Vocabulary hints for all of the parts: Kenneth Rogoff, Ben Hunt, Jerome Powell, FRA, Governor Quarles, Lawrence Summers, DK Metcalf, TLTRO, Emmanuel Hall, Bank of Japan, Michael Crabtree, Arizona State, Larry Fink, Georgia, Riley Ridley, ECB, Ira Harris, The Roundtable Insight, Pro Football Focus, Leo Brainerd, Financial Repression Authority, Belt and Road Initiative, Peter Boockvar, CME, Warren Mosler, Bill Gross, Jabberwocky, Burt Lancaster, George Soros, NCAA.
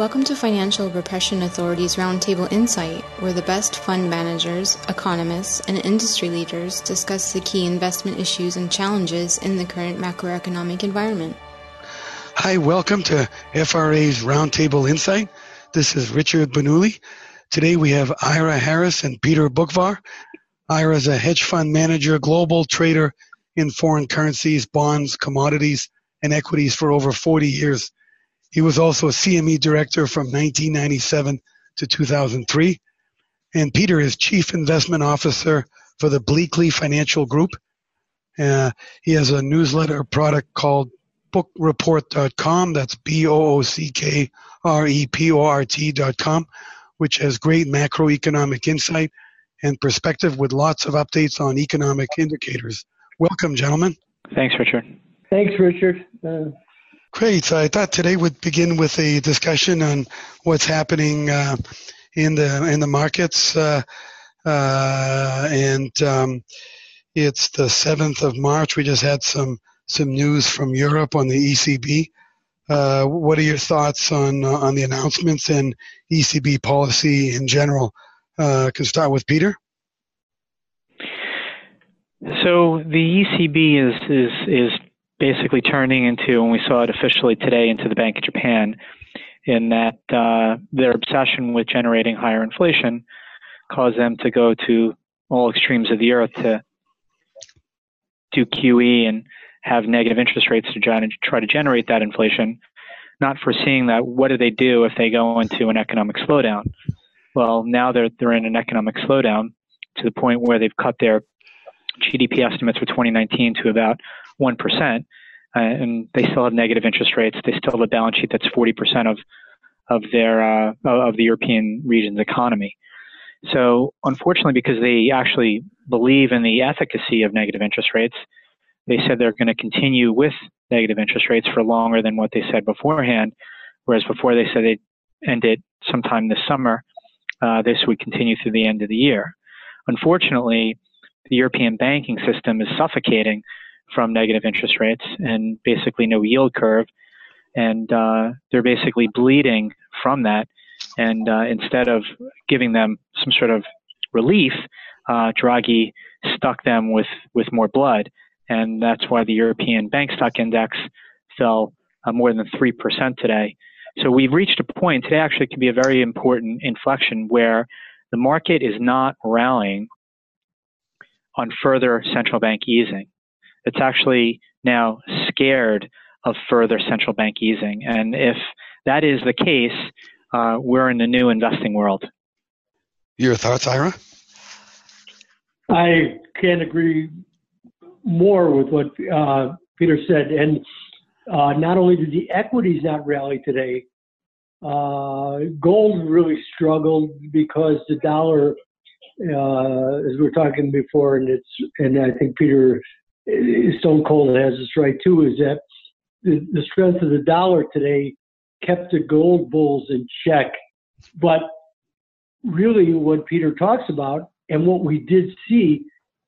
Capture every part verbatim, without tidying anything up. Welcome to Financial Repression Authority's Roundtable Insight, where the best fund managers, economists, and industry leaders discuss the key investment issues and challenges in the current macroeconomic environment. Hi, welcome to F R A's Roundtable Insight. This is Richard Bernoulli. Today we have Ira Harris and Peter Boockvar. Ira is a hedge fund manager, global trader in foreign currencies, bonds, commodities, and equities for over forty years. He was also a C M E director from nineteen ninety-seven to two thousand three. And Peter is chief investment officer for the Bleakley Financial Group. Uh, he has a newsletter product called book report dot com. That's B O O C K R E P O R T dot com, which has great macroeconomic insight and perspective with lots of updates on economic indicators. Welcome, gentlemen. Thanks, Richard. Thanks, Richard. Uh, Great. So I thought today we'd begin with a discussion on what's happening uh, in the in the markets. Uh, uh, and um, it's the seventh of March. We just had some some news from Europe on the E C B. Uh, what are your thoughts on on the announcements and E C B policy in general? Uh, I can start with Peter. So the E C B is is is. basically turning into, and we saw it officially today, into the Bank of Japan, in that uh, their obsession with generating higher inflation caused them to go to all extremes of the earth to do Q E and have negative interest rates to try to generate that inflation, not foreseeing that what do they do if they go into an economic slowdown. Well, now they're, they're in an economic slowdown to the point where they've cut their G D P estimates for twenty nineteen to about one percent, uh, and they still have negative interest rates. They still have a balance sheet that's forty percent of of their uh, of the European region's economy. So, unfortunately, because they actually believe in the efficacy of negative interest rates, they said they're going to continue with negative interest rates for longer than what they said beforehand. Whereas before they said they'd end it sometime this summer, uh, this would continue through the end of the year. Unfortunately, the European banking system is suffocating from negative interest rates and basically no yield curve. And uh, they're basically bleeding from that. And uh, instead of giving them some sort of relief, uh, Draghi stuck them with, with more blood. And that's why the European bank stock index fell uh, more than three percent today. So we've reached a point, today actually could be a very important inflection where the market is not rallying on further central bank easing. It's actually now scared of further central bank easing. And if that is the case, uh, we're in the new investing world. Your thoughts, Ira? I can't agree more with what uh, Peter said. And uh, not only did the equities not rally today, uh, gold really struggled because the dollar, uh, as we were talking before, and it's and I think Peter Stone Cold has this right too, is that the, the strength of the dollar today kept the gold bulls in check. But really what Peter talks about and what we did see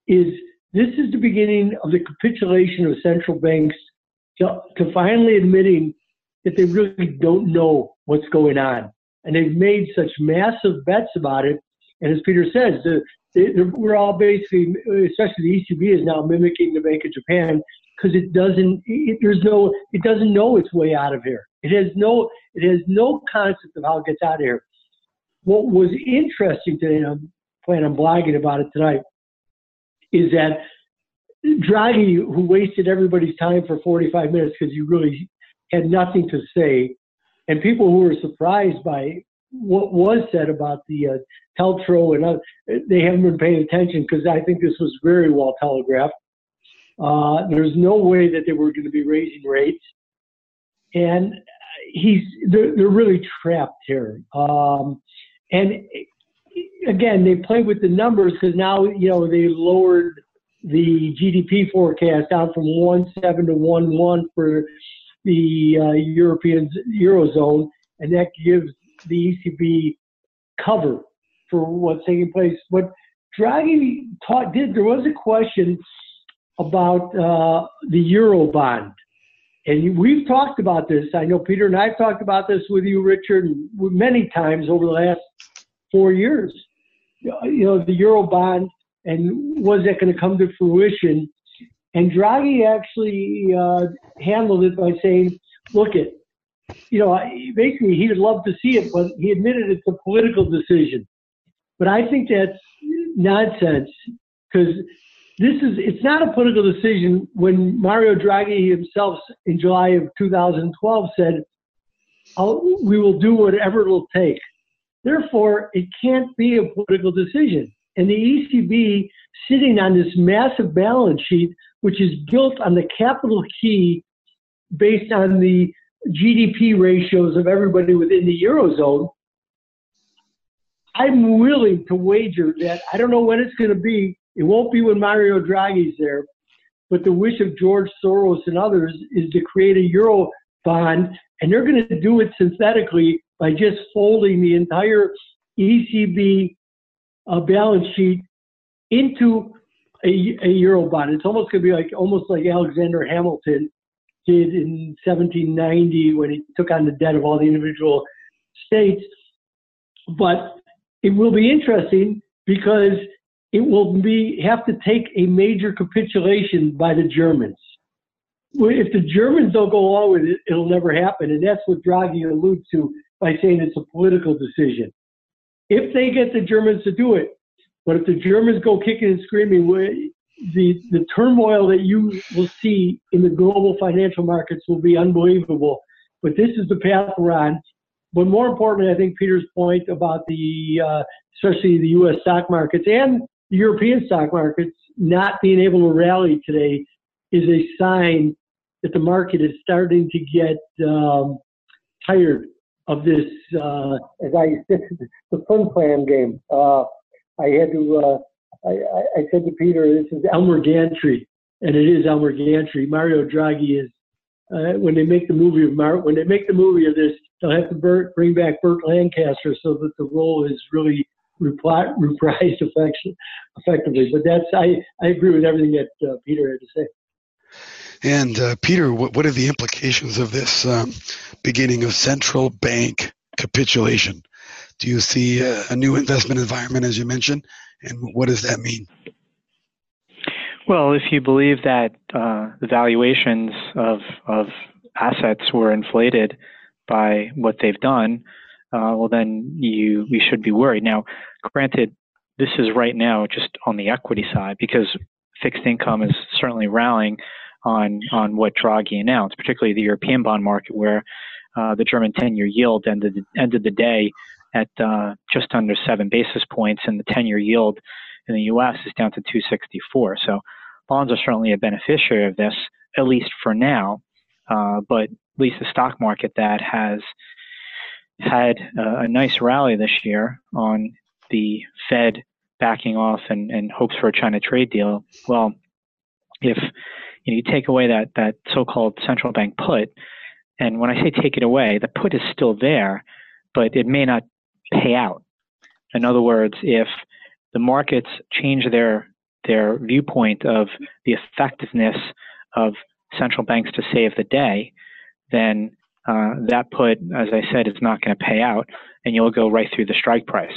is this is the beginning of the capitulation of central banks to, to finally admitting that they really don't know what's going on. And they've made such massive bets about it. And as Peter says, the we're all basically, especially the E C B, is now mimicking the Bank of Japan because it doesn't. It, there's no. It doesn't know its way out of here. It has no. It has no concept of how it gets out of here. What was interesting today, and I'm planning on blogging about it tonight, is that Draghi, who wasted everybody's time for forty-five minutes because he really had nothing to say, and people who were surprised by what was said about the uh, T L T R O and other, they haven't been paying attention because I think this was very well telegraphed. Uh, there's no way that they were going to be raising rates. And he's they're, they're really trapped here. Um, and, again, they play with the numbers because now, you know, they lowered the G D P forecast down from one point seven to one point one for the uh, European Eurozone, and that gives the E C B cover for what's taking place. What Draghi taught did, there was a question about uh, the euro bond And we've talked about this. I know Peter and I've talked about this with you, Richard, many times over the last four years. You know, the euro bond, and was that going to come to fruition? And Draghi actually uh, handled it by saying, look, it, you know, basically he would love to see it, but he admitted it's a political decision. But I think that's nonsense, because this is, it's not a political decision when Mario Draghi himself in July of two thousand twelve said, oh, we will do whatever it will take. Therefore, it can't be a political decision. And the E C B sitting on this massive balance sheet, which is built on the capital key based on the G D P ratios of everybody within the Eurozone, I'm willing to wager that, I don't know when it's going to be, it won't be when Mario Draghi's there, but the wish of George Soros and others is to create a euro bond, and they're going to do it synthetically by just folding the entire E C B uh, balance sheet into a, a euro bond. It's almost going to be like almost like Alexander Hamilton did in seventeen ninety when he took on the debt of all the individual states. But it will be interesting because it will be have to take a major capitulation by the Germans. If the Germans don't go along with it, it'll never happen. And that's what Draghi alludes to by saying it's a political decision. If they get the Germans to do it, but if the Germans go kicking and screaming, the, the turmoil that you will see in the global financial markets will be unbelievable. But this is the path we're on. But more importantly, I think Peter's point about the, uh, especially the U S stock markets and the European stock markets not being able to rally today is a sign that the market is starting to get um, tired of this. Uh, as I, this is the fun plan game. Uh, I had to. Uh, I, I said to Peter, "This is Elmer Gantry," and it is Elmer Gantry. Mario Draghi is. Uh, when they make the movie of Mar- when they make the movie of this, they'll have to bur- bring back Burt Lancaster so that the role is really repli- reprised effect- effectively. But that's I, I agree with everything that uh, Peter had to say. And uh, Peter, what, what are the implications of this um, beginning of central bank capitulation? Do you see a, a new investment environment, as you mentioned, and what does that mean? Well, if you believe that uh, the valuations of of assets were inflated by what they've done, uh, well, then you we should be worried. Now, granted, this is right now just on the equity side, because fixed income is certainly rallying on on what Draghi announced, particularly the European bond market, where uh, the German ten-year yield ended ended the day at uh, just under seven basis points, and the ten-year yield in the U S is down to two sixty-four. So bonds are certainly a beneficiary of this, at least for now. Uh, but at least the stock market that has had uh, a nice rally this year on the Fed backing off and, and hopes for a China trade deal. Well, if you, know, you take away that, that so-called central bank put, and when I say take it away, the put is still there, but it may not pay out. In other words, if the markets change their their viewpoint of the effectiveness of central banks to save the day, then uh, that put, as I said, is not going to pay out, and you'll go right through the strike price.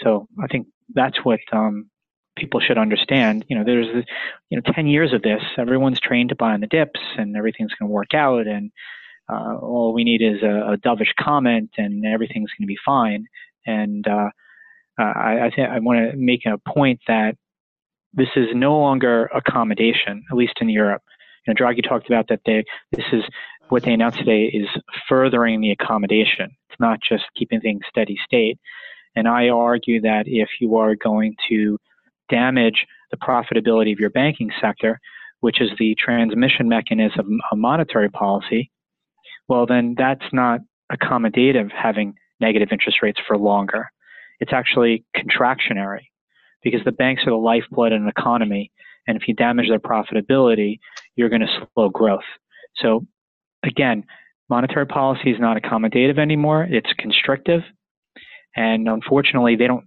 So I think that's what um, people should understand. You know, there's this, you know ten years of this. Everyone's trained to buy on the dips, and everything's going to work out, and uh, all we need is a, a dovish comment, and everything's going to be fine. And uh, Uh, I, I, th- I want to make a point that this is no longer accommodation, at least in Europe. You know, Draghi talked about that they, this is what they announced today is furthering the accommodation. It's not just keeping things steady state. And I argue that if you are going to damage the profitability of your banking sector, which is the transmission mechanism of monetary policy, well, then that's not accommodative, having negative interest rates for longer. It's actually contractionary, because the banks are the lifeblood in an economy, and if you damage their profitability, you're going to slow growth. So again, monetary policy is not accommodative anymore. It's constrictive, and unfortunately, they don't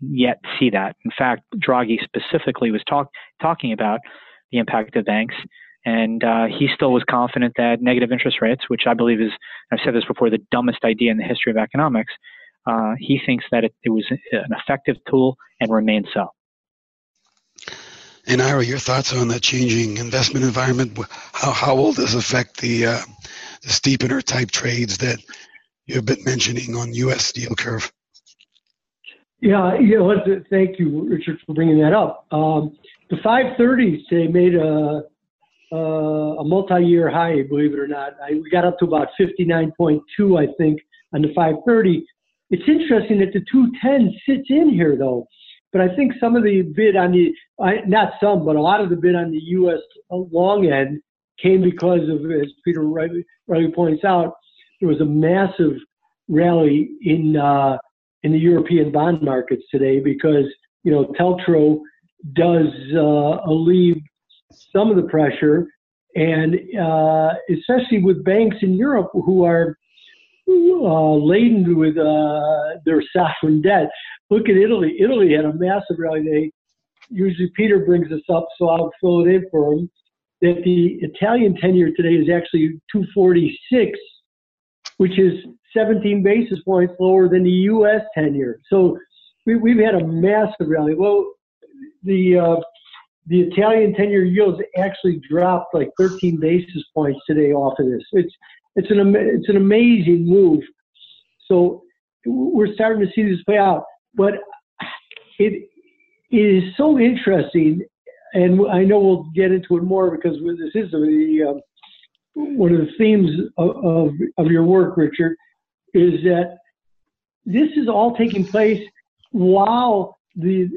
yet see that. In fact, Draghi specifically was talk, talking about the impact of banks And uh, he still was confident that negative interest rates, which I believe is, I've said this before, the dumbest idea in the history of economics, uh, he thinks that it, it was an effective tool and remains so. And Ira, your thoughts on the changing investment environment? How, how will this affect the, uh, the steepener type trades that you've been mentioning on U S yield curve? Yeah, you know, thank you, Richard, for bringing that up. Um, the five thirties today made a, a, a multi-year high, believe it or not. I, we got up to about fifty-nine point two, I think, on the five thirty. It's interesting that the two ten sits in here, though. But I think some of the bid on the, not some, but a lot of the bid on the U S long end came because of, as Peter rightly, rightly points out, there was a massive rally in uh, in the European bond markets today because, you know, T L T R O does uh, alleviate some of the pressure, and uh, especially with banks in Europe who are uh, laden with uh, their sovereign debt. Look at Italy. Italy had a massive rally today. Usually Peter brings this up, so I'll fill it in for him, that the Italian ten-year today is actually two forty-six, which is seventeen basis points lower than the U S ten-year. So we, we've had a massive rally. Well, the, uh, the Italian ten-year yields actually dropped like thirteen basis points today off of this. It's, it's, an, it's an amazing move. So we're starting to see this play out. But it, it is so interesting, and I know we'll get into it more because this is the, uh, one of the themes of, of, of your work, Richard, is that this is all taking place while the,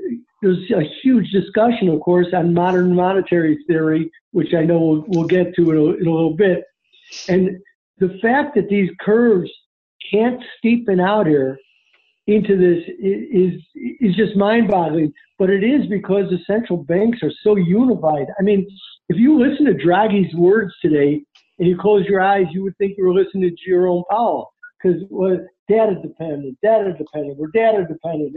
there's a huge discussion, of course, on modern monetary theory, which I know we'll, we'll get to in a, in a little bit. And the fact that these curves can't steepen out here into this is is just mind-boggling, but it is because the central banks are so unified. I mean, if you listen to Draghi's words today and you close your eyes, you would think you were listening to Jerome Powell because well, data dependent, data dependent, we're data dependent.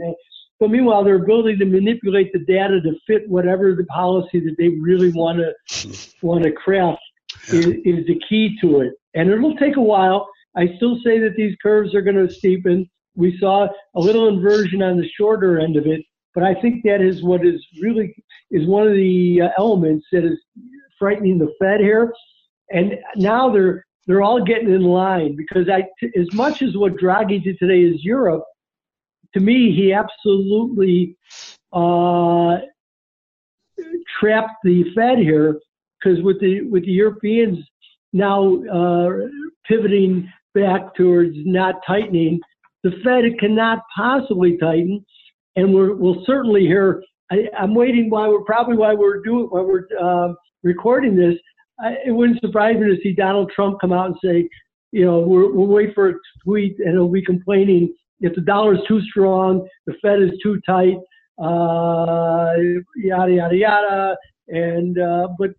But meanwhile, their ability to manipulate the data to fit whatever the policy that they really want to want to craft is, is the key to it. And it'll take a while. I still say that these curves are going to steepen. We saw a little inversion on the shorter end of it, but I think that is what is really is one of the uh, elements that is frightening the Fed here. And now they're they're all getting in line because I, t- as much as what Draghi did today is Europe, to me he absolutely uh, trapped the Fed here because with the with the Europeans now uh, pivoting back towards not tightening. The Fed cannot possibly tighten, and we're, we'll certainly hear. I, I'm waiting. Why we're probably why we're doing why we're uh, recording this. I, it wouldn't surprise me to see Donald Trump come out and say, you know, we're, we'll wait for a tweet, and he'll be complaining if the dollar's too strong, the Fed is too tight, uh, yada yada yada. And uh, but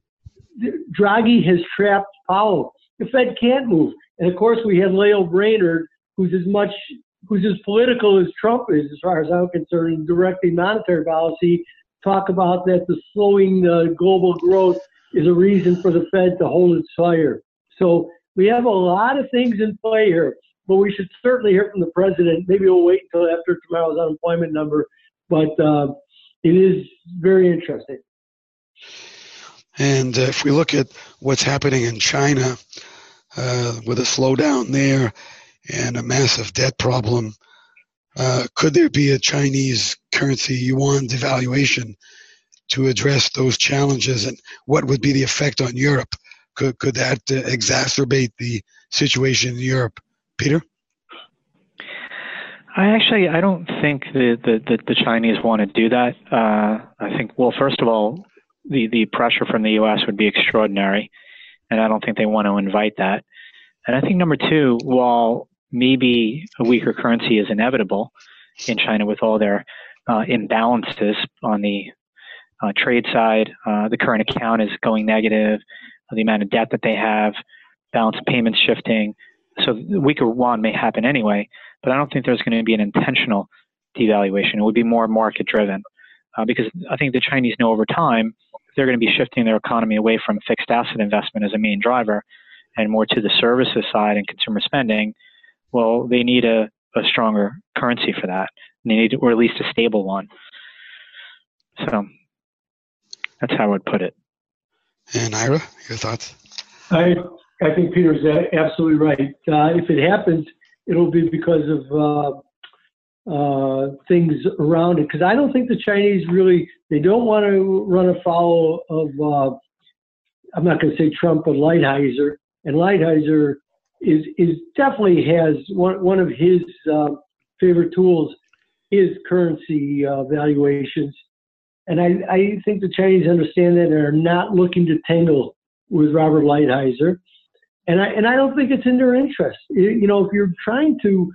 Draghi has trapped Powell. The Fed can't move, and of course we had Leo Brainerd, who's as much who's as political as Trump is, as far as I'm concerned, in directing monetary policy, talk about that the slowing uh, global growth is a reason for the Fed to hold its fire. So we have a lot of things in play here, but we should certainly hear from the president. Maybe we'll wait until after tomorrow's unemployment number, but uh, it is very interesting. And uh, if we look at what's happening in China uh, with a slowdown there, and a massive debt problem. Uh, could there be a Chinese currency yuan devaluation to address those challenges? And what would be the effect on Europe? Could could that uh, exacerbate the situation in Europe? Peter? I actually, I don't think that the, the, the Chinese want to do that. Uh, I think, well, first of all, the, the pressure from the U S would be extraordinary, and I don't think they want to invite that. And I think number two, while maybe a weaker currency is inevitable in China with all their uh, imbalances on the uh, trade side, uh, the current account is going negative, the amount of debt that they have, balance of payments shifting. So the weaker yuan may happen anyway, but I don't think there's going to be an intentional devaluation. It would be more market driven uh, because I think the Chinese know over time if they're going to be shifting their economy away from fixed asset investment as a main driver and more to the services side and consumer spending, well, they need a, a stronger currency for that. They need, or at least a stable one. So that's how I would put it. And Ira, your thoughts? I I think Peter's absolutely right. Uh, if it happens, it'll be because of uh, uh, things around it. Because I don't think the Chinese really, they don't want to run afoul of, uh, I'm not going to say Trump, but Lighthizer. And Lighthizer is is definitely has, one, one of his uh, favorite tools is currency uh, valuations. And I, I think the Chinese understand that and are not looking to tangle with Robert Lighthizer. And I and I don't think it's in their interest. It, you know, if you're trying to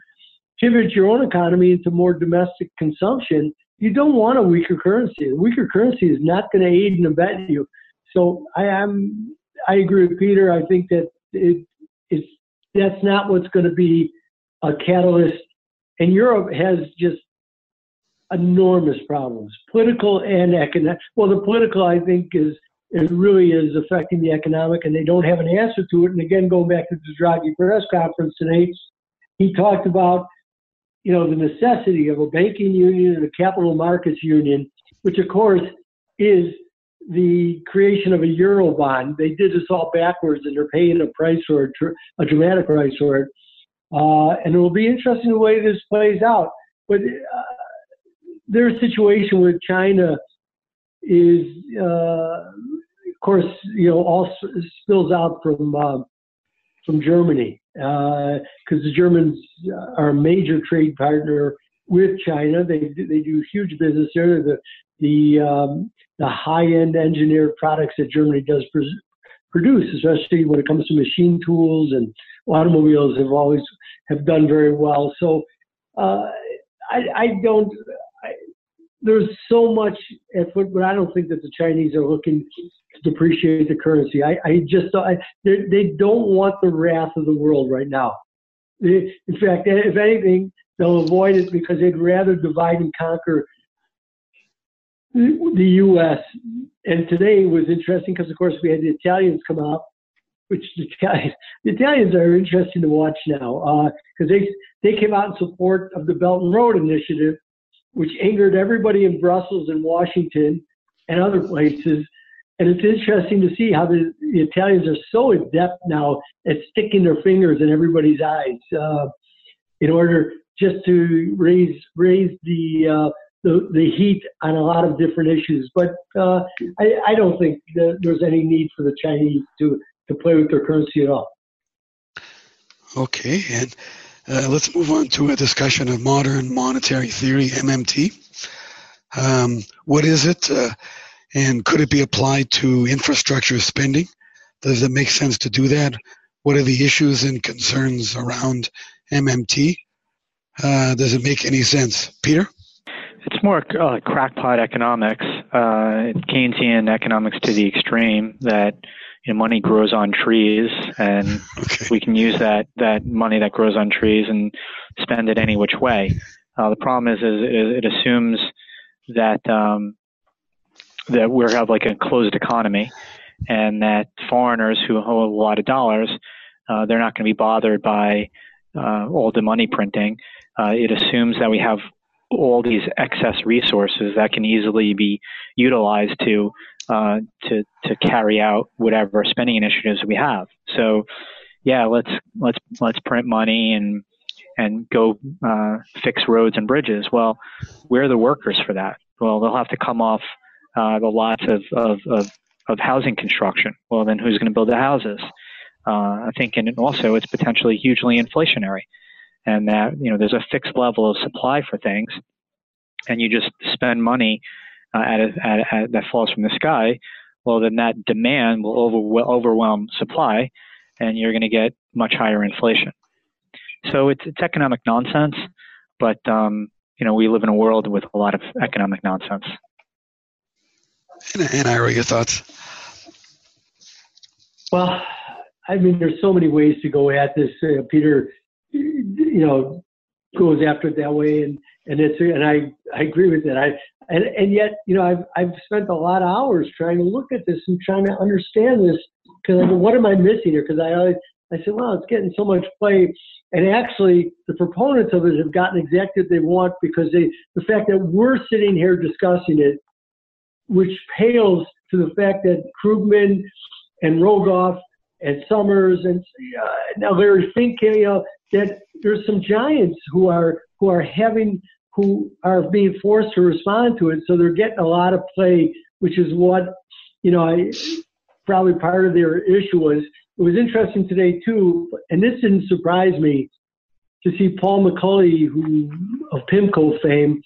pivot your own economy into more domestic consumption, you don't want a weaker currency. A weaker currency is not going to aid and abet you. So I am I agree with Peter. I think that it is that's not what's going to be a catalyst. And Europe has just enormous problems, political and economic. Well, the political, I think, is it really is affecting the economic, and they don't have an answer to it. And again, going back to the Draghi press conference today, he talked about, you know, the necessity of a banking union and a capital markets union, which of course is the creation of a euro bond. They did this all backwards, and they're paying a price for it, a dramatic price for it. Uh, and it will be interesting the way this plays out. But uh, their situation with China is, uh, of course, you know, all spills out from uh, from Germany, because uh, the Germans are a major trade partner with China. They they do huge business there. The the um, the high end engineered products that Germany does pr- produce, especially when it comes to machine tools and automobiles, have always have done very well. So uh, I, I don't. There's so much at foot, but I don't think that the Chinese are looking to depreciate the currency. I, I just I, they don't want the wrath of the world right now. They, in fact, if anything, they'll avoid it because they'd rather divide and conquer the U S. And today was interesting because, of course, we had the Italians come out, which the Italians, the Italians are interesting to watch now because uh, they they came out in support of the Belt and Road Initiative, which angered everybody in Brussels and Washington and other places. And it's interesting to see how the, the Italians are so adept now at sticking their fingers in everybody's eyes uh, in order just to raise raise the, uh, the the heat on a lot of different issues. But uh, I, I don't think that there's any need for the Chinese to, to play with their currency at all. Okay, and Uh, let's move on to a discussion of modern monetary theory, M M T. Um, what is it, uh, and could it be applied to infrastructure spending? Does it make sense to do that? What are the issues and concerns around M M T? Uh, does it make any sense? Peter? It's more uh, crackpot economics, uh, Keynesian economics to the extreme that you know, money grows on trees, and okay. we can use that, that money that grows on trees and spend it any which way. Uh, the problem is, is, is it assumes that um, that we have like a closed economy, and that foreigners who hold a lot of dollars, uh, they're not going to be bothered by uh, all the money printing. Uh, it assumes that we have all these excess resources that can easily be utilized to uh, to to carry out whatever spending initiatives we have. So, yeah, let's let's let's print money and and go uh, fix roads and bridges. Well, where are the workers for that? Well, they'll have to come off uh, the lots of, of of of housing construction. Well, then who's going to build the houses? Uh, I think, and also it's potentially hugely inflationary. And that, you know, there's a fixed level of supply for things, and you just spend money uh, at, a, at, a, at that falls from the sky. Well, then that demand will over, overwhelm supply, and you're going to get much higher inflation. So it's, it's economic nonsense, but um, you know, we live in a world with a lot of economic nonsense. And, and Ira, your thoughts? Well, I mean, there's so many ways to go at this, uh, Peter. You know, goes after it that way, and and it's and I, I agree with that. I And, and yet, you know, I've, I've spent a lot of hours trying to look at this and trying to understand this, because I go, what am I missing here? Because I always, I said, well, it's getting so much play. And actually, the proponents of it have gotten exactly what they want, because they, the fact that we're sitting here discussing it, which pales to the fact that Krugman and Rogoff and Summers and uh, now Larry Fink, you know, that there's some giants who are who are having who are being forced to respond to it. So they're getting a lot of play, which is what, you know, I probably part of their issue was. It was interesting today, too, and this didn't surprise me, to see Paul McCulley, who of PIMCO fame,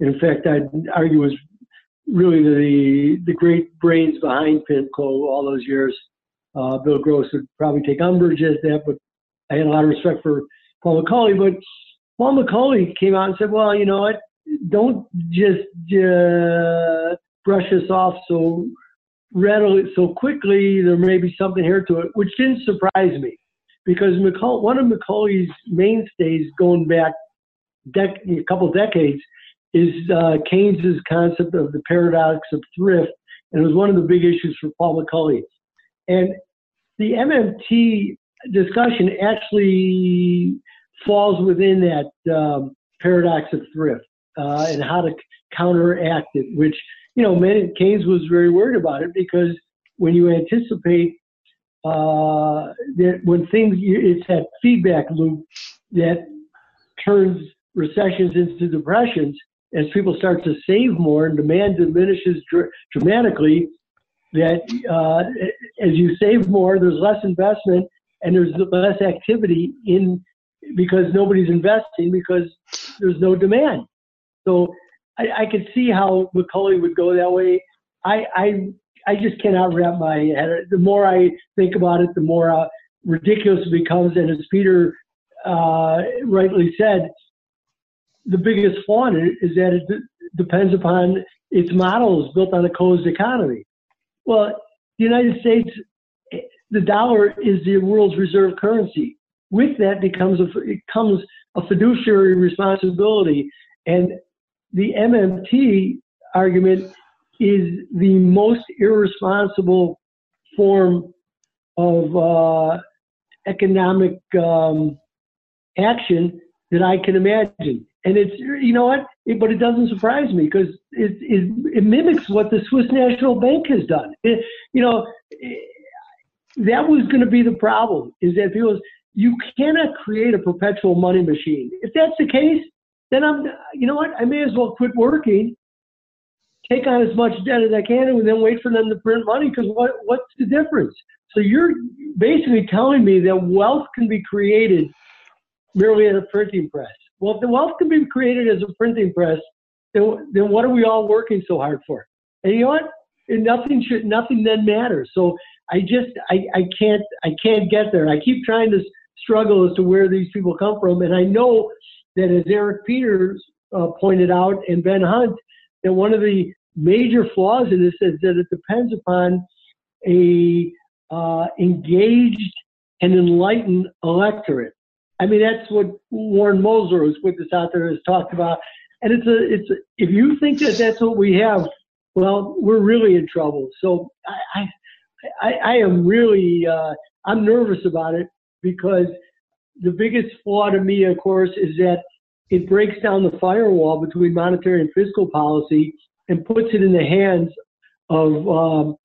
in fact, I'd argue was really the the great brains behind PIMCO all those years. Uh, Bill Gross would probably take umbrage at that, but I had a lot of respect for Paul McCulley. But Paul McCulley came out and said, well, you know what, don't just uh, brush us off so readily, so quickly. There may be something here to it, which didn't surprise me, because McCull- one of McCulley's mainstays going back dec- a couple of decades is uh, Keynes's concept of the paradox of thrift, and it was one of the big issues for Paul McCulley. And the M M T discussion actually falls within that um, paradox of thrift uh, and how to c- counteract it, which, you know, many, Keynes was very worried about it, because when you anticipate uh, that when things, it's that feedback loop that turns recessions into depressions. As people start to save more and demand diminishes dr- dramatically, that uh, as you save more, there's less investment and there's less activity in, because nobody's investing because there's no demand. So I, I could see how McCulley would go that way. I, I I just cannot wrap my head. The more I think about it, the more uh, ridiculous it becomes. And as Peter uh, rightly said, the biggest flaw in it is that it d- depends upon its models built on a closed economy. Well, the United States, the dollar is the world's reserve currency. With that becomes a, it comes a fiduciary responsibility, and the M M T argument is the most irresponsible form of uh, economic um, action that I can imagine. And it's, you know what, it, but it doesn't surprise me, because it, it, it mimics what the Swiss National Bank has done. It, you know, it, that was going to be the problem, is that people, you cannot create a perpetual money machine. If that's the case, then I'm, you know what, I may as well quit working, take on as much debt as I can, and then wait for them to print money, because what, what's the difference? So you're basically telling me that wealth can be created merely at a printing press. Well, if the wealth can be created as a printing press, then, then what are we all working so hard for? And you know what? And nothing should, nothing then matters. So I just, I, I can't, I can't get there. I keep trying to struggle as to where these people come from. And I know that, as Eric Peters uh, pointed out, and Ben Hunt, that one of the major flaws in this is that it depends upon a uh, engaged and enlightened electorate. I mean, that's what Warren Mosler, who's put this out there, has talked about. And it's a, it's a, if you think that that's what we have, well, we're really in trouble. So I, I, I am really, uh, I'm nervous about it, because the biggest flaw to me, of course, is that it breaks down the firewall between monetary and fiscal policy and puts it in the hands of um,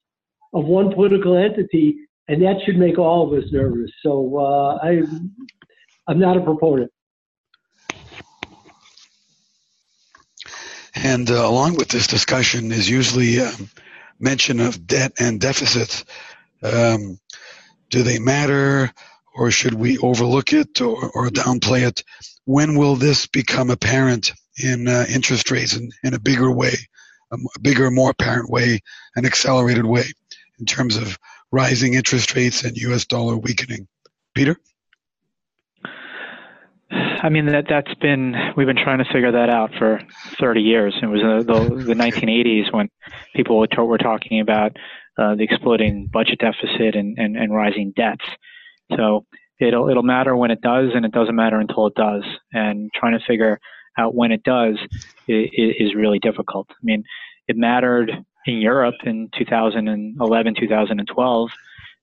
of one political entity, and that should make all of us nervous. So uh, I. I'm not a proponent. And uh, along with this discussion is usually um, mention of debt and deficits. Um, do they matter, or should we overlook it or, or downplay it? When will this become apparent in uh, interest rates in, in a bigger way, a bigger, more apparent way, an accelerated way, in terms of rising interest rates and U S dollar weakening? Peter? I mean, that, that's been, we've been trying to figure that out for thirty years. It was uh, the, the nineteen eighties when people were, t- were talking about uh, the exploding budget deficit and, and, and rising debts. So it'll, it'll matter when it does, and it doesn't matter until it does. And trying to figure uh, when it does it, is really difficult. I mean, it mattered in Europe in two thousand eleven, two thousand twelve,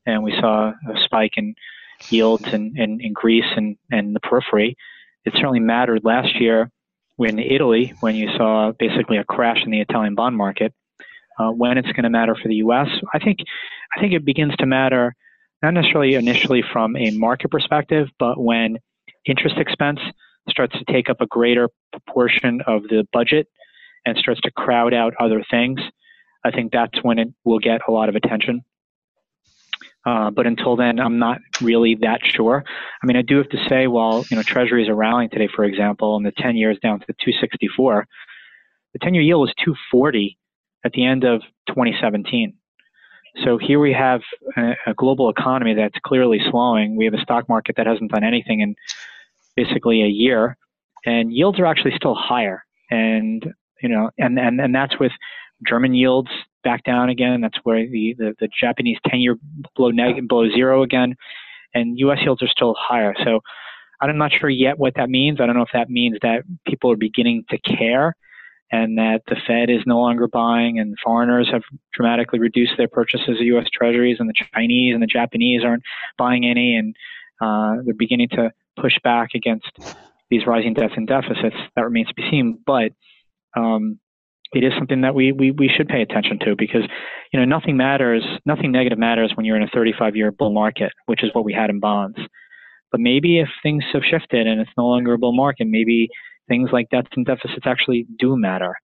and we saw a spike in yields in, in, in Greece and, and the periphery. It certainly mattered last year in Italy when you saw basically a crash in the Italian bond market. Uh, when it's going to matter for the U S, I think, I think it begins to matter not necessarily initially from a market perspective, but when interest expense starts to take up a greater proportion of the budget and starts to crowd out other things, I think that's when it will get a lot of attention. Uh, but until then, I'm not really that sure. I mean, I do have to say, while you know treasuries are rallying today, for example, and the ten-year is down to two sixty-four, the ten-year yield was two forty at the end of twenty seventeen. So here we have a, a global economy that's clearly slowing. We have a stock market that hasn't done anything in basically a year, and yields are actually still higher. And you know, and and, and that's with German yields back down again. That's where the, the, the Japanese ten-year below, neg- below zero again, and U S yields are still higher. So I'm not sure yet what that means. I don't know if that means that people are beginning to care and that the Fed is no longer buying and foreigners have dramatically reduced their purchases of U S treasuries and the Chinese and the Japanese aren't buying any, and uh, they're beginning to push back against these rising debts and deficits. That remains to be seen, but um, it is something that we, we, we should pay attention to, because you know nothing matters, nothing negative matters when you're in a thirty-five-year bull market, which is what we had in bonds. But maybe if things have shifted and it's no longer a bull market, maybe things like debts and deficits actually do matter.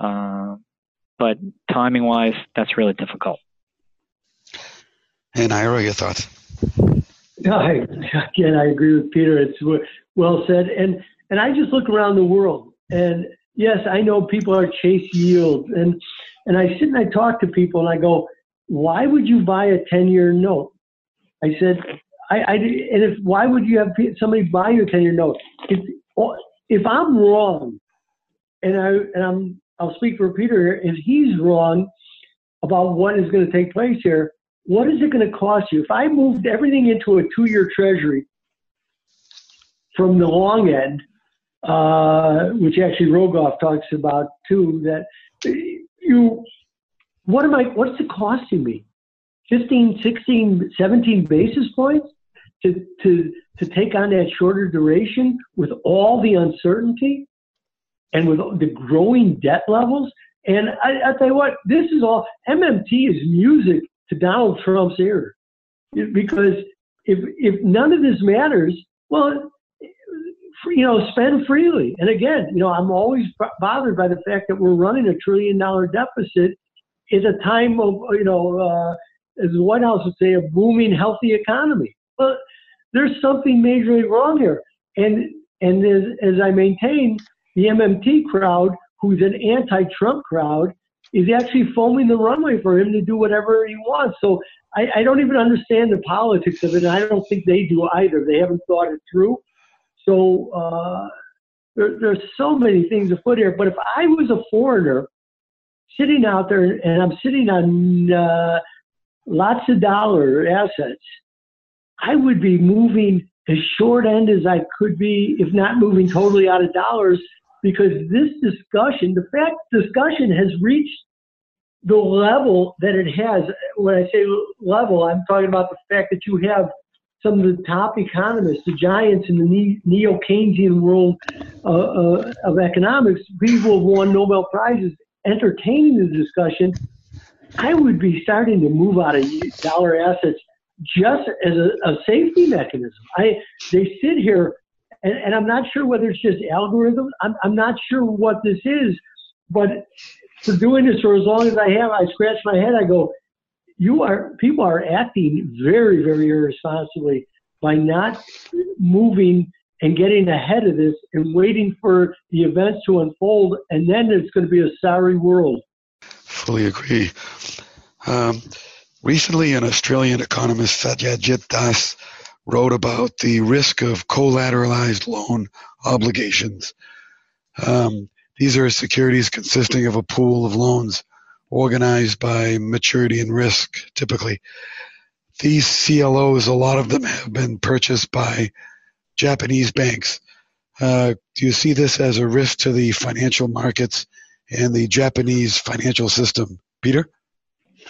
Uh, but timing-wise, that's really difficult. And Ira, your thoughts? No, I, again, I agree with Peter. It's well said. And and I just look around the world, and yes, I know people are chasing yields, and and I sit and I talk to people, and I go, why would you buy a ten-year note? I said, I, I and if why would you have somebody buy your ten-year note? If, if I'm wrong, and I and I'm I'll speak for Peter here, if he's wrong about what is going to take place here, what is it going to cost you? If I moved everything into a two-year treasury from the long end, Uh, which actually Rogoff talks about too, that you, what am I, what's it costing me? fifteen, sixteen, seventeen basis points to, to, to take on that shorter duration with all the uncertainty and with the growing debt levels. And I, I'll tell you what, this is all, M M T is music to Donald Trump's ear, because if, if none of this matters, well, you know, spend freely. And again, you know, I'm always b- bothered by the fact that we're running a trillion dollar deficit at a time of, you know, uh, as the White House would say, a booming, healthy economy. But there's something majorly wrong here. And and as, as I maintain, the M M T crowd, who's an anti-Trump crowd, is actually foaming the runway for him to do whatever he wants. So I, I don't even understand the politics of it, and I don't think they do either. They haven't thought it through. So uh, there, there's so many things afoot here. But if I was a foreigner sitting out there, and I'm sitting on uh, lots of dollar assets, I would be moving as short end as I could be, if not moving totally out of dollars, because this discussion, the fact discussion has reached the level that it has. When I say level, I'm talking about the fact that you have some of the top economists, the giants in the neo-Keynesian world uh, uh, of economics, people who have won Nobel Prizes, entertaining the discussion. I would be starting to move out of dollar assets just as a, a safety mechanism. I they sit here, and, and I'm not sure whether it's just algorithms. I'm, I'm not sure what this is, but for doing this for as long as I have, I scratch my head. I go, You are people are acting very, very irresponsibly by not moving and getting ahead of this and waiting for the events to unfold, and then it's going to be a sorry world. Fully agree. Um, recently, an Australian economist, Satyajit Das, wrote about the risk of collateralized loan obligations. Um, these are securities consisting of a pool of loans organized by maturity and risk, typically. These C L Os, a lot of them have been purchased by Japanese banks, Uh, do you see this as a risk to the financial markets and the Japanese financial system, Peter?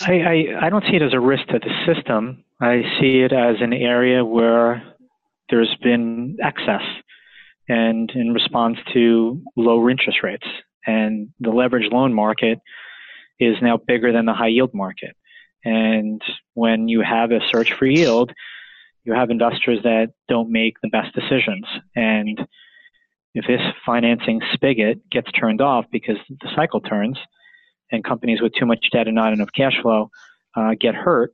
I, I, I don't see it as a risk to the system. I see it as an area where there's been excess and in response to lower interest rates. And the leveraged loan market is now bigger than the high yield market. And when you have a search for yield, you have investors that don't make the best decisions. And if this financing spigot gets turned off because the cycle turns and companies with too much debt and not enough cash flow uh, get hurt,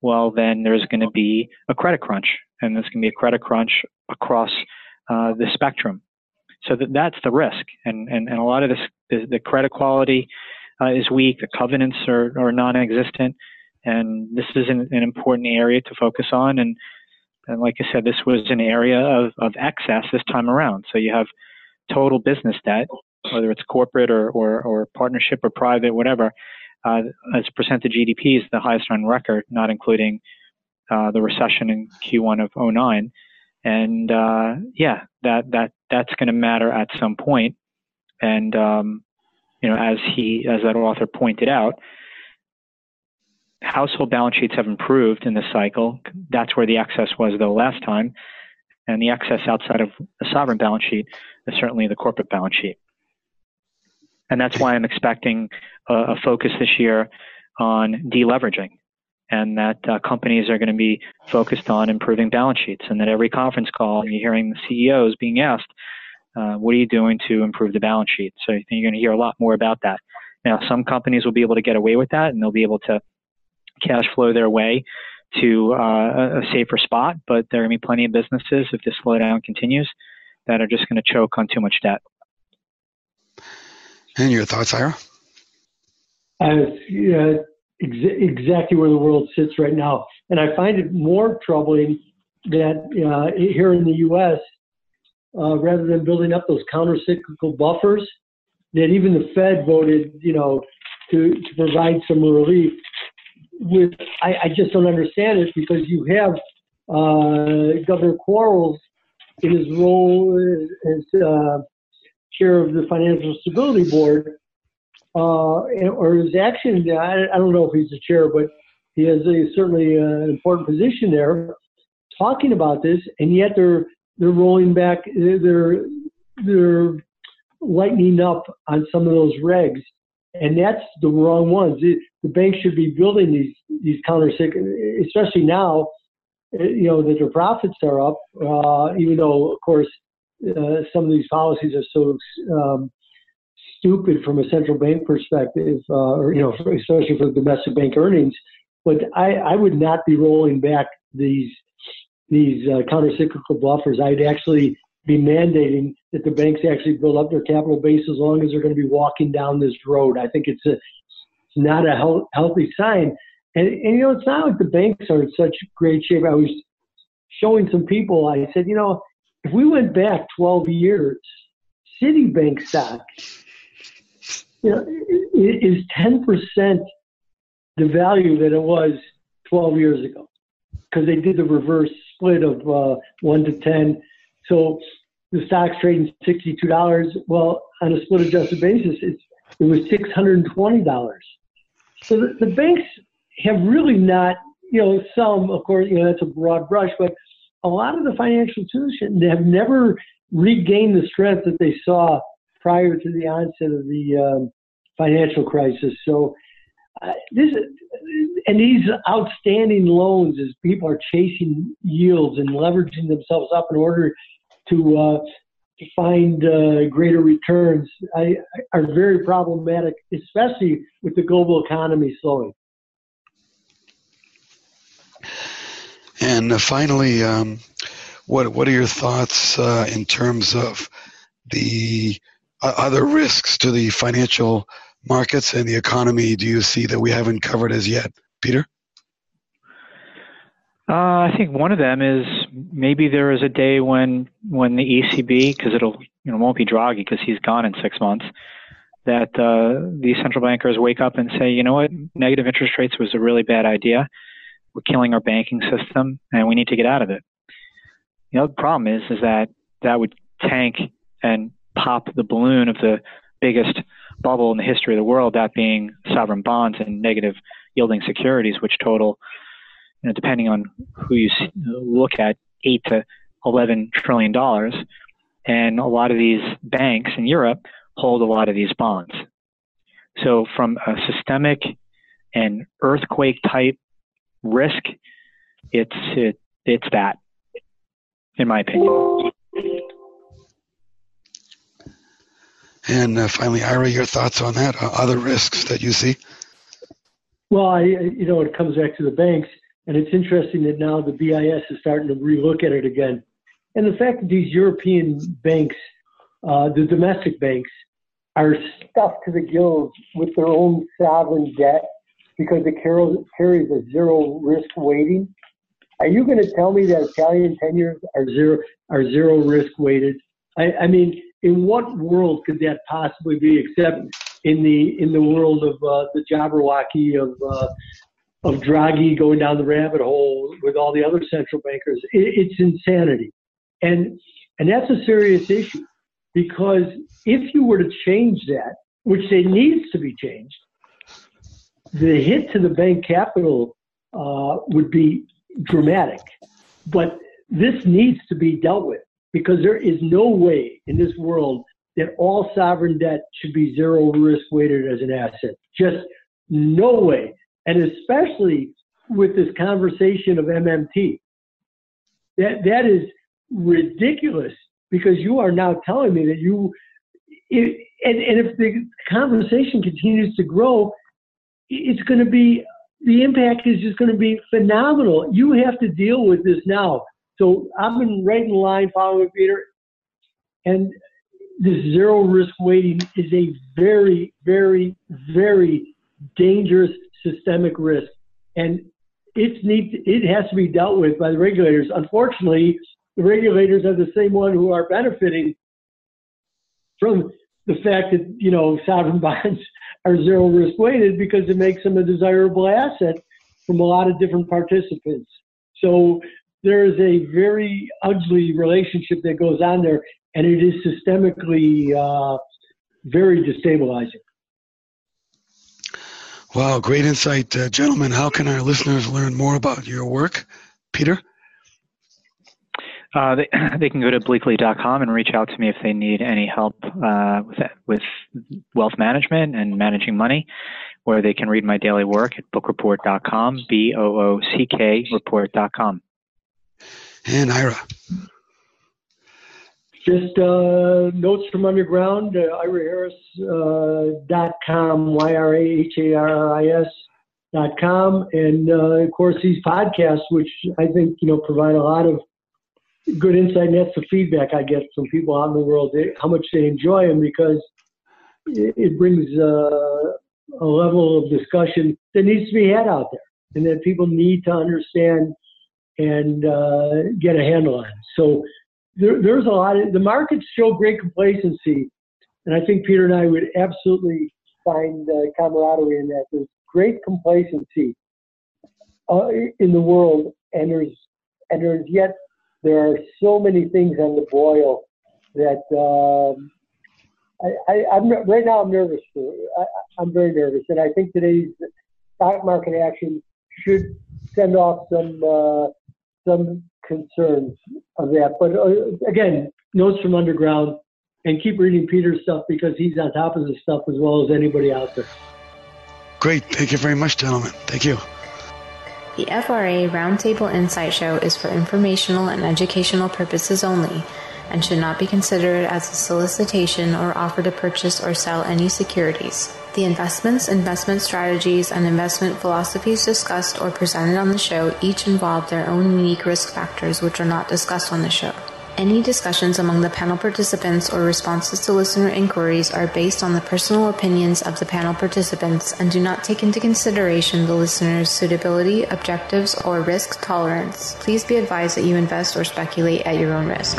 well, then there's going to be a credit crunch. And there's going to be a credit crunch across uh, the spectrum. So that, that's the risk. And, and, and a lot of this, the, the credit quality uh, is weak. The covenants are, are non-existent. And this is an, an important area to focus on. And, and like I said, this was an area of, of excess this time around. So you have total business debt, whether it's corporate or, or, or partnership or private, whatever, uh, as a percent of G D P is the highest on record, not including uh, the recession in Q one of oh nine. And uh, yeah, that, that, that's going to matter at some point. And, um, you know, as he, as that author pointed out, household balance sheets have improved in this cycle. That's where the excess was, though, last time. And the excess outside of the sovereign balance sheet is certainly the corporate balance sheet. And that's why I'm expecting a, a focus this year on deleveraging, and that uh, companies are going to be focused on improving balance sheets, and that every conference call you're hearing the C E Os being asked, uh, what are you doing to improve the balance sheet? So I think you're going to hear a lot more about that. Now, some companies will be able to get away with that, and they'll be able to cash flow their way to uh, a safer spot, but there are going to be plenty of businesses, if this slowdown continues, that are just going to choke on too much debt. And your thoughts, Ira? Uh, yeah, ex- exactly where the world sits right now. And I find it more troubling that uh, here in the U S, uh, rather than building up those countercyclical buffers, that even the Fed voted, you know, to, to provide some relief. With, I, I just don't understand it, because you have uh, Governor Quarles in his role as uh, chair of the Financial Stability Board, uh, and, or his action. I, I don't know if he's the chair, but he has a, certainly an important position there, talking about this, and yet they're they're rolling back, they're they're lightening up on some of those regs. And that's the wrong ones. It, the banks should be building these these countercyclical, especially now, you know, that their profits are up. Uh, even though, of course, uh, some of these policies are so um, stupid from a central bank perspective, uh, or you know, for, especially for domestic bank earnings. But I, I would not be rolling back these these uh, countercyclical buffers. I'd actually be mandating that the banks actually build up their capital base as long as they're going to be walking down this road. I think it's a, it's not a health, healthy sign. And, and, you know, it's not like the banks are in such great shape. I was showing some people, I said, you know, if we went back twelve years, Citibank stock, you know, is ten percent the value that it was twelve years ago, because they did the reverse split of uh, one to ten. So the stock's trading sixty-two dollars. Well, on a split adjusted basis, it's, it was six hundred twenty dollars. So the, the banks have really not, you know, some, of course, you know, that's a broad brush, but a lot of the financial institutions have never regained the strength that they saw prior to the onset of the um, financial crisis. So uh, this, and these outstanding loans, as people are chasing yields and leveraging themselves up in order to uh, to find uh, greater returns, I, I, are very problematic, especially with the global economy slowing. And uh, finally, um, what what are your thoughts uh, in terms of the uh, other risks to the financial markets and the economy? Do you see that we haven't covered as yet, Peter? Uh, I think one of them is maybe there is a day when when the E C B, because it'll you know won't be Draghi because he's gone in six months, that uh, these central bankers wake up and say, you know what, negative interest rates was a really bad idea. We're killing our banking system, and we need to get out of it. You know, the problem is is that that would tank and pop the balloon of the biggest bubble in the history of the world, that being sovereign bonds and negative yielding securities, which total, you know, depending on who you look at, eight to eleven trillion dollars. And a lot of these banks in Europe hold a lot of these bonds. So from a systemic and earthquake type risk, it's it, it's that, in my opinion. And uh, finally, Ira, your thoughts on that, uh, other risks that you see? Well, I, you know, it comes back to the banks, and it's interesting that now the B I S is starting to relook at it again. And the fact that these European banks, uh, the domestic banks, are stuffed to the gills with their own sovereign debt because it carries a zero risk weighting. Are you going to tell me that Italian ten years are zero are zero risk weighted? I, I mean, in what world could that possibly be, except in the in the world of uh, the Jabberwocky of uh, of Draghi going down the rabbit hole with all the other central bankers? It, it's insanity, and and that's a serious issue. Because if you were to change that, which it needs to be changed, the hit to the bank capital uh, would be dramatic. But this needs to be dealt with, because there is no way in this world that all sovereign debt should be zero risk weighted as an asset. Just no way. And especially with this conversation of M M T. That, that is ridiculous. Because you are now telling me that you, it, and, and if the conversation continues to grow, it's going to be, the impact is just going to be phenomenal. You have to deal with this now. So I've been right in line following Peter, and this zero risk weighting is a very, very, very dangerous systemic risk. And it's need, it has to be dealt with by the regulators. Unfortunately, the regulators are the same one who are benefiting from the fact that, you know, sovereign bonds are zero risk weighted, because it makes them a desirable asset from a lot of different participants. So there is a very ugly relationship that goes on there, and it is systemically uh, very destabilizing. Wow, great insight, uh, gentlemen. How can our listeners learn more about your work? Peter? Uh, they, they can go to bleakley dot com and reach out to me if they need any help uh, with with wealth management and managing money, or they can read my daily work at book report dot com, B O O C K report dot com. And Ira? Just uh, notes from underground, uh, ira harris dot com, uh, Y R A H A R R I S dot com, and uh, of course these podcasts, which I think, you know, provide a lot of good insight, and that's the feedback I get from people out in the world, they, how much they enjoy them, because it, it brings uh, a level of discussion that needs to be had out there, and that people need to understand and uh, get a handle on. So there, there's a lot of, the markets show great complacency, and I think Peter and I would absolutely find uh, camaraderie in that. There's great complacency uh, in the world, and there's and there's yet there are so many things on the boil that um, I, I, I'm right now. I'm nervous. I, I'm very nervous, and I think today's stock market action should send off some uh, some concerns of that. But uh, again, notes from underground, and keep reading Peter's stuff, because he's on top of this stuff as well as anybody out there. Great. Thank you very much, gentlemen. Thank you. The F R A Roundtable Insight Show is for informational and educational purposes only, and should not be considered as a solicitation or offer to purchase or sell any securities. The investments, investment strategies, and investment philosophies discussed or presented on the show each involve their own unique risk factors, which are not discussed on the show. Any discussions among the panel participants or responses to listener inquiries are based on the personal opinions of the panel participants and do not take into consideration the listener's suitability, objectives, or risk tolerance. Please be advised that you invest or speculate at your own risk.